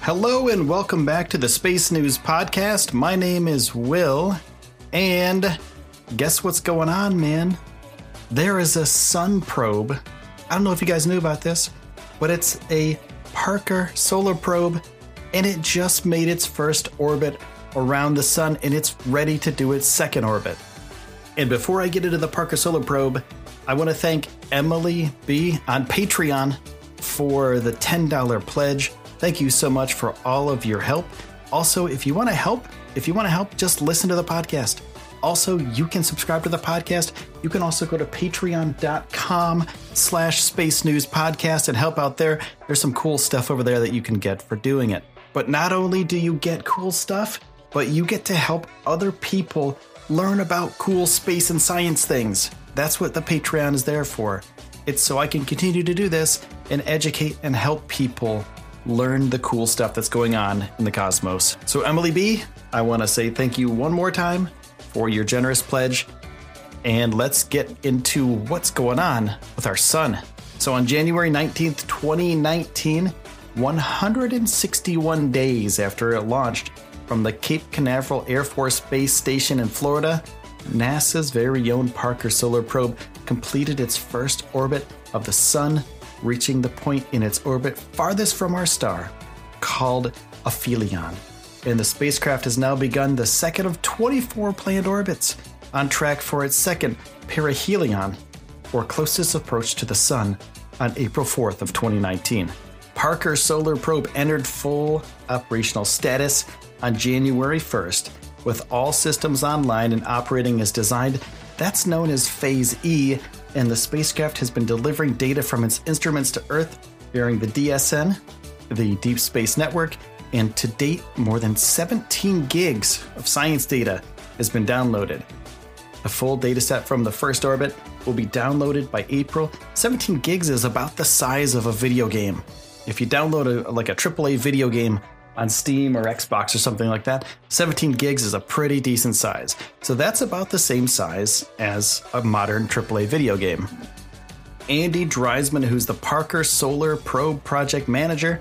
Hello and welcome back to the Space News Podcast. My name is Will, and guess what's going on, man? There is a sun probe. I don't know if you guys knew about this, but it's a Parker Solar Probe, and it just made its first orbit around the sun, and it's ready to do its second orbit. And before I get into the Parker Solar Probe, I want to thank Emily B. on Patreon for the $10 pledge. Thank you so much for all of your help. Also, if you want to help, just listen to the podcast. Also, you can subscribe to the podcast. You can also go to patreon.com/spacenewspodcast and help out there. There's some cool stuff over there that you can get for doing it. But not only do you get cool stuff, but you get to help other people learn about cool space and science things. That's what the Patreon is there for. It's so I can continue to do this and educate and help people learn the cool stuff that's going on in the cosmos. So Emily B, I want to say thank you one more time for your generous pledge. And let's get into what's going on with our sun. So on January 19th, 2019, 161 days after it launched from the Cape Canaveral Air Force Base Station in Florida, NASA's very own Parker Solar Probe completed its first orbit of the sun, reaching the point in its orbit farthest from our star, called aphelion. And the spacecraft has now begun the second of 24 planned orbits, on track for its second perihelion, or closest approach to the sun, on April 4th of 2019. Parker Solar Probe entered full operational status on January 1st, with all systems online and operating as designed. That's known as Phase E, and the spacecraft has been delivering data from its instruments to Earth bearing the DSN, the Deep Space Network, and to date, more than 17 gigs of science data has been downloaded. A full data set from the first orbit will be downloaded by April. 17 gigs is about the size of a video game. If you download like a AAA video game on Steam or Xbox or something like that, 17 gigs is a pretty decent size. So that's about the same size as a modern AAA video game. Andy Dreisman, who's the Parker Solar Probe project manager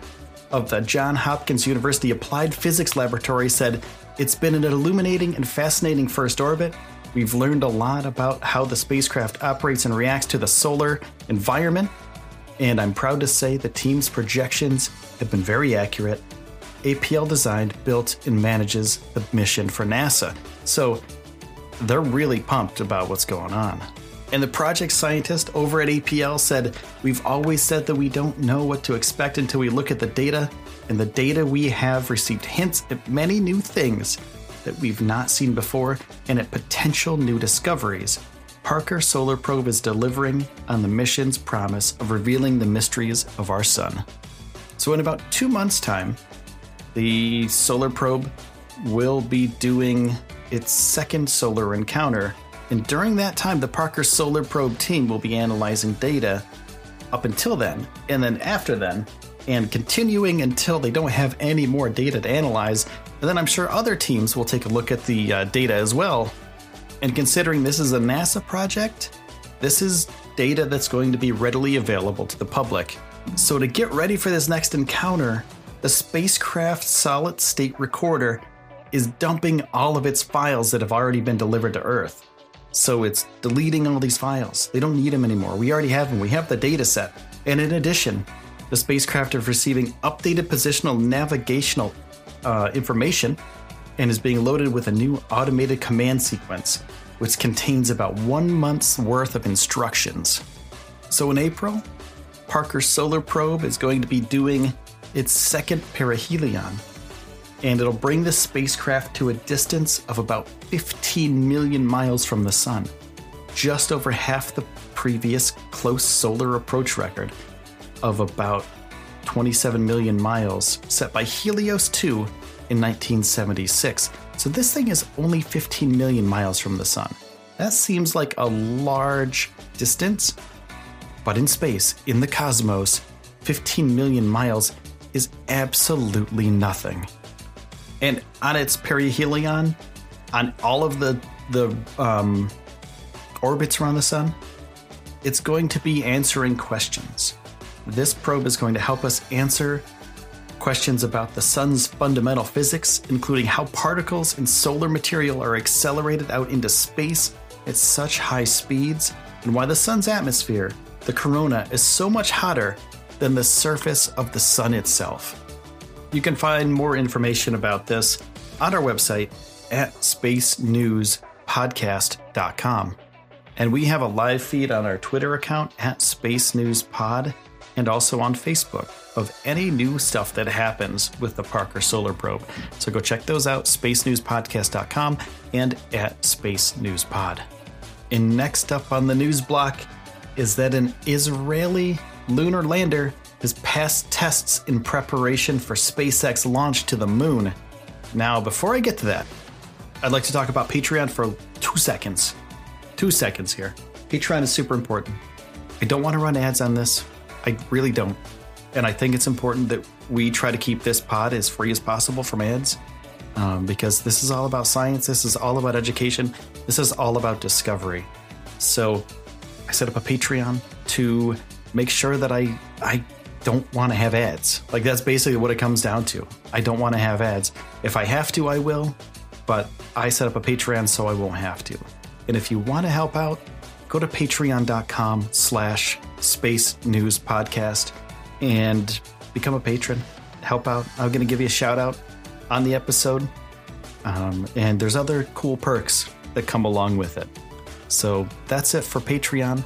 of the Johns Hopkins University Applied Physics Laboratory, said, "It's been an illuminating and fascinating first orbit. We've learned a lot about how the spacecraft operates and reacts to the solar environment. And I'm proud to say the team's projections have been very accurate. APL designed, built, and manages the mission for NASA." So they're really pumped about what's going on. And the project scientist over at APL said, "We've always said that we don't know what to expect until we look at the data. And the data we have received hints at many new things that we've not seen before and at potential new discoveries. Parker Solar Probe is delivering on the mission's promise of revealing the mysteries of our sun." So in about 2 months' time, the solar probe will be doing its second solar encounter. And during that time, the Parker Solar Probe team will be analyzing data up until then, and then after then, and continuing until they don't have any more data to analyze. And then I'm sure other teams will take a look at the data as well. And considering this is a NASA project, this is data that's going to be readily available to the public. So to get ready for this next encounter, the spacecraft solid-state recorder is dumping all of its files that have already been delivered to Earth. So it's deleting all these files. They don't need them anymore. We already have them. We have the data set. And in addition, the spacecraft is receiving updated positional navigational information and is being loaded with a new automated command sequence, which contains about 1 month's worth of instructions. So in April, Parker Solar Probe is going to be doing its second perihelion, and it'll bring the spacecraft to a distance of about 15 million miles from the sun, just over half the previous close solar approach record of about 27 million miles set by Helios 2 in 1976. So this thing is only 15 million miles from the sun. That seems like a large distance, but in space, in the cosmos, 15 million miles is absolutely nothing. And on its perihelion, on all of the orbits around the sun, it's going to be answering questions. This probe is going to help us answer questions about the sun's fundamental physics, including how particles and solar material are accelerated out into space at such high speeds, and why the sun's atmosphere, the corona, is so much hotter than the surface of the sun itself. You can find more information about this on our website at spacenewspodcast.com. And we have a live feed on our Twitter account at Space News Pod, and also on Facebook of any new stuff that happens with the Parker Solar Probe. So go check those out, spacenewspodcast.com and at Space News Pod. And next up on the news block is that an Israeli lunar lander has passed tests in preparation for SpaceX launch to the moon. Now, before I get to that, I'd like to talk about Patreon for 2 seconds. 2 seconds here. Patreon is super important. I don't want to run ads on this. I really don't. And I think it's important that we try to keep this pod as free as possible from ads, because this is all about science. This is all about education. This is all about discovery. So I set up a Patreon to make sure that I don't want to have ads. Like, that's basically what it comes down to. I don't want to have ads. If I have to, I will. But I set up a Patreon so I won't have to. And if you want to help out, go to patreon.com/spacenewspodcast and become a patron. Help out. I'm going to give you a shout out on the episode. And there's other cool perks that come along with it. So that's it for Patreon.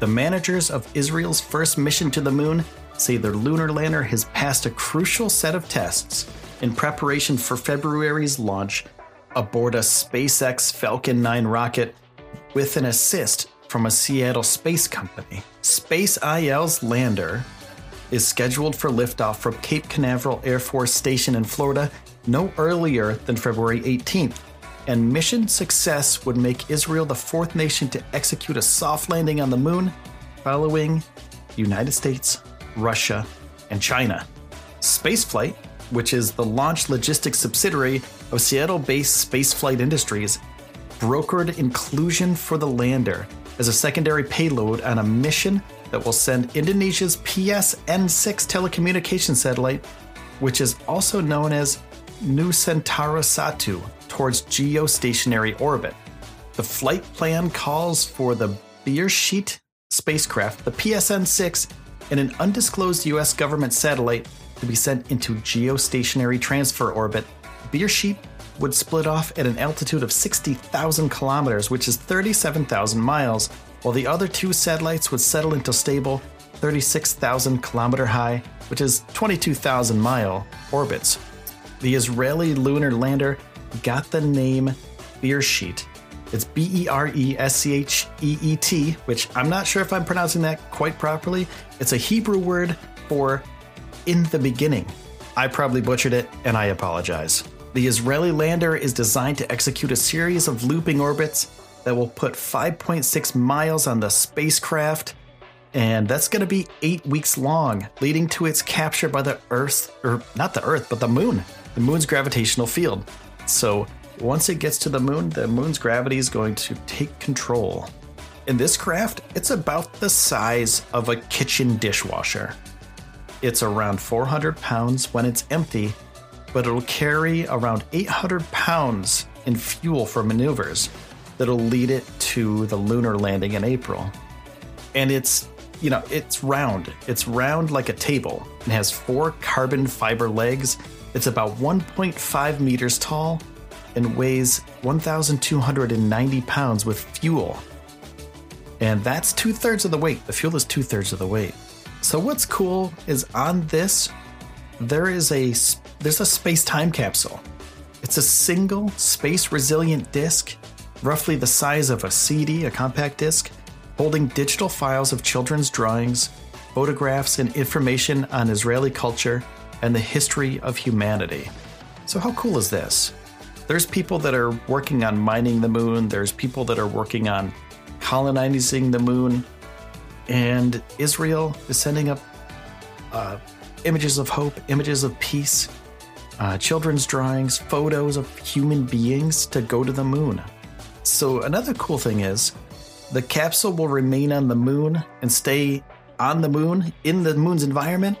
The managers of Israel's first mission to the moon say their lunar lander has passed a crucial set of tests in preparation for February's launch aboard a SpaceX Falcon 9 rocket with an assist from a Seattle space company. SpaceIL's lander is scheduled for liftoff from Cape Canaveral Air Force Station in Florida no earlier than February 18th. And mission success would make Israel the fourth nation to execute a soft landing on the moon, following the United States, Russia, and China. Spaceflight, which is the launch logistics subsidiary of Seattle-based Spaceflight Industries, brokered inclusion for the lander as a secondary payload on a mission that will send Indonesia's PSN-6 telecommunications satellite, which is also known as Nusantara Satu, towards geostationary orbit. The flight plan calls for the Beresheet spacecraft, the PSN-6, and an undisclosed U.S. government satellite to be sent into geostationary transfer orbit. Beresheet would split off at an altitude of 60,000 kilometers, which is 37,000 miles, while the other two satellites would settle into stable 36,000 kilometer high, which is 22,000 mile orbits. The Israeli lunar lander got the name Beresheet. It's Beresheet, which I'm not sure if I'm pronouncing that quite properly. It's a Hebrew word for in the beginning. I probably butchered it, and I apologize. The Israeli lander is designed to execute a series of looping orbits that will put 5.6 miles on the spacecraft, and that's going to be 8 weeks long, leading to its capture by the Earth's, or not the Earth, but the moon's gravitational field. So once it gets to the moon's gravity is going to take control. In this craft, it's about the size of a kitchen dishwasher. It's around 400 pounds when it's empty, but it'll carry around 800 pounds in fuel for maneuvers that'll lead it to the lunar landing in April. And it's, you know, it's round. It's round like a table and has 4 carbon fiber legs. It's about 1.5 meters tall and weighs 1,290 pounds with fuel. And that's 2/3 of the weight. The fuel is 2/3 of the weight. So what's cool is on this, there's a space time capsule. It's a single space resilient disc, roughly the size of a CD, a compact disc, holding digital files of children's drawings, photographs, and information on Israeli culture and the history of humanity. So how cool is this? There's people that are working on mining the moon. There's people that are working on colonizing the moon. And Israel is sending up images of hope, images of peace, children's drawings, photos of human beings to go to the moon. So another cool thing is the capsule will remain on the moon and stay on the moon in the moon's environment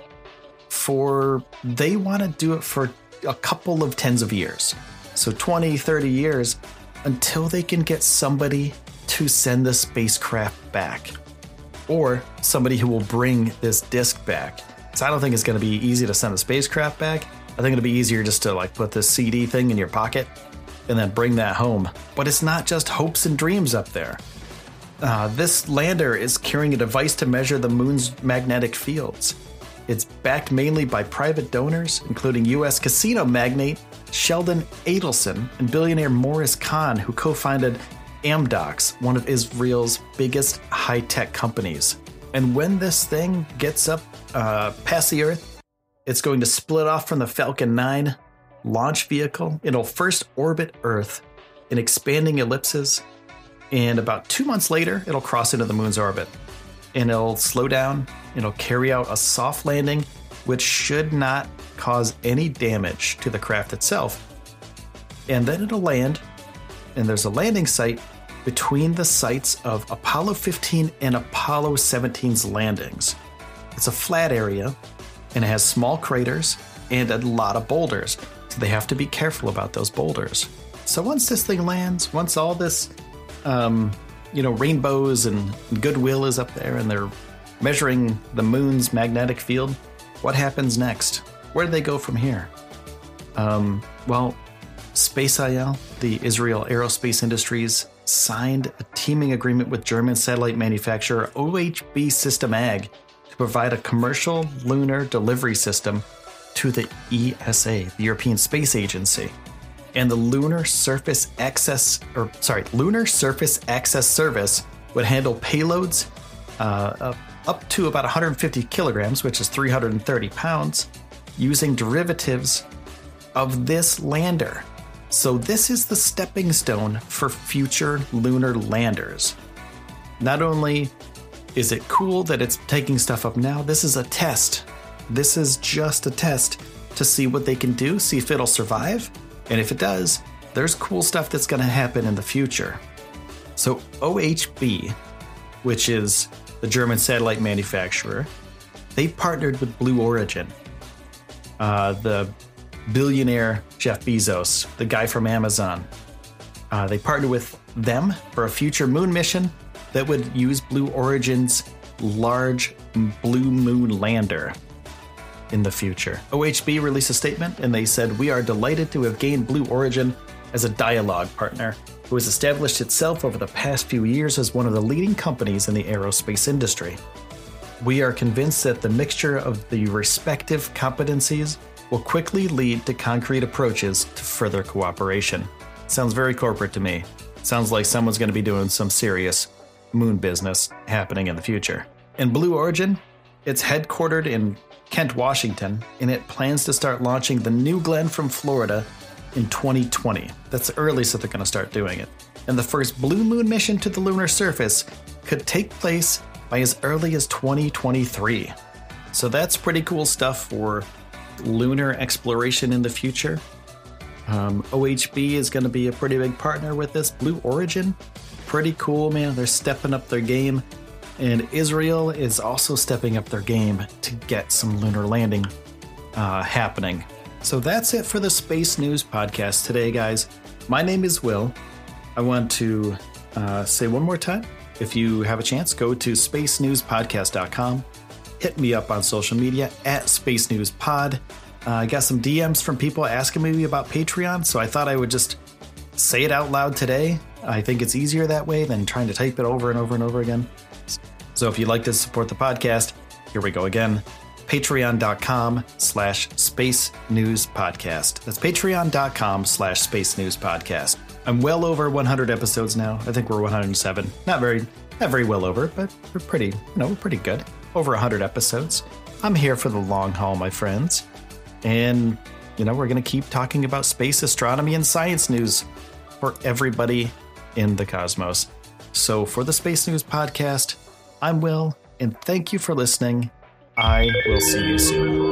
for, they want to do it for a couple of tens of years. So 20, 30 years until they can get somebody to send the spacecraft back, or somebody who will bring this disc back. So I don't think it's going to be easy to send the spacecraft back. I think it'll be easier just to like put this CD thing in your pocket and then bring that home. But it's not just hopes and dreams up there. This lander is carrying a device to measure the moon's magnetic fields. It's backed mainly by private donors, including U.S. casino magnate Sheldon Adelson and billionaire Morris Kahn, who co-founded Amdocs, one of Israel's biggest high-tech companies. And when this thing gets up past the Earth, it's going to split off from the Falcon 9 launch vehicle. It'll first orbit Earth in expanding ellipses, and about 2 months later, it'll cross into the moon's orbit. And it'll slow down, it'll carry out a soft landing, which should not cause any damage to the craft itself. And then it'll land, and there's a landing site between the sites of Apollo 15 and Apollo 17's landings. It's a flat area, and it has small craters and a lot of boulders, so they have to be careful about those boulders. So once this thing lands, once all this rainbows and goodwill is up there and they're measuring the moon's magnetic field, what happens next? Where do they go from here? Well, SpaceIL, the Israel Aerospace Industries, signed a teaming agreement with German satellite manufacturer OHB System AG to provide a commercial lunar delivery system to the ESA, the European Space Agency, and the Lunar Surface Access Service would handle payloads up to about 150 kilograms, which is 330 pounds, using derivatives of this lander. So this is the stepping stone for future lunar landers. Not only is it cool that it's taking stuff up now, this is a test. This is just a test to see what they can do, see if it'll survive. And if it does, there's cool stuff that's going to happen in the future. So OHB, which is the German satellite manufacturer, they partnered with Blue Origin. The billionaire Jeff Bezos, the guy from Amazon. They partnered with them for a future moon mission that would use Blue Origin's large Blue Moon lander in the future. OHB released a statement and they said, "We are delighted to have gained Blue Origin as a dialogue partner who has established itself over the past few years as one of the leading companies in the aerospace industry. We are convinced that the mixture of the respective competencies will quickly lead to concrete approaches to further cooperation." Sounds very corporate to me. Sounds like someone's going to be doing some serious moon business happening in the future. And Blue Origin, it's headquartered in Kent, Washington, and it plans to start launching the New Glenn from Florida in 2020. That's the earliest that they're going to start doing it. And the first Blue Moon mission to the lunar surface could take place by as early as 2023. So that's pretty cool stuff for lunar exploration in the future. OHB is going to be a pretty big partner with this. Blue Origin, pretty cool, man. They're stepping up their game. And Israel is also stepping up their game to get some lunar landing happening So that's it for the Space News Podcast today, guys. My name is Will. I want to say one more time, if you have a chance, go to spacenewspodcast.com. Hit me up on social media at Space News Pod. I got some DMs from people asking me about Patreon, so I thought I would just say it out loud today. I think it's easier that way than trying to type it over and over and over again. So if you'd like to support the podcast, here we go again. Patreon.com/Space News Podcast. That's Patreon.com/Space News Podcast. I'm well over 100 episodes now. I think we're 107. Not very well over, but we're pretty good. Over 100 episodes. I'm here for the long haul, my friends. And, you know, we're going to keep talking about space, astronomy, and science news for everybody in the cosmos. So for the Space News Podcast, I'm Will, and thank you for listening. I will see you soon.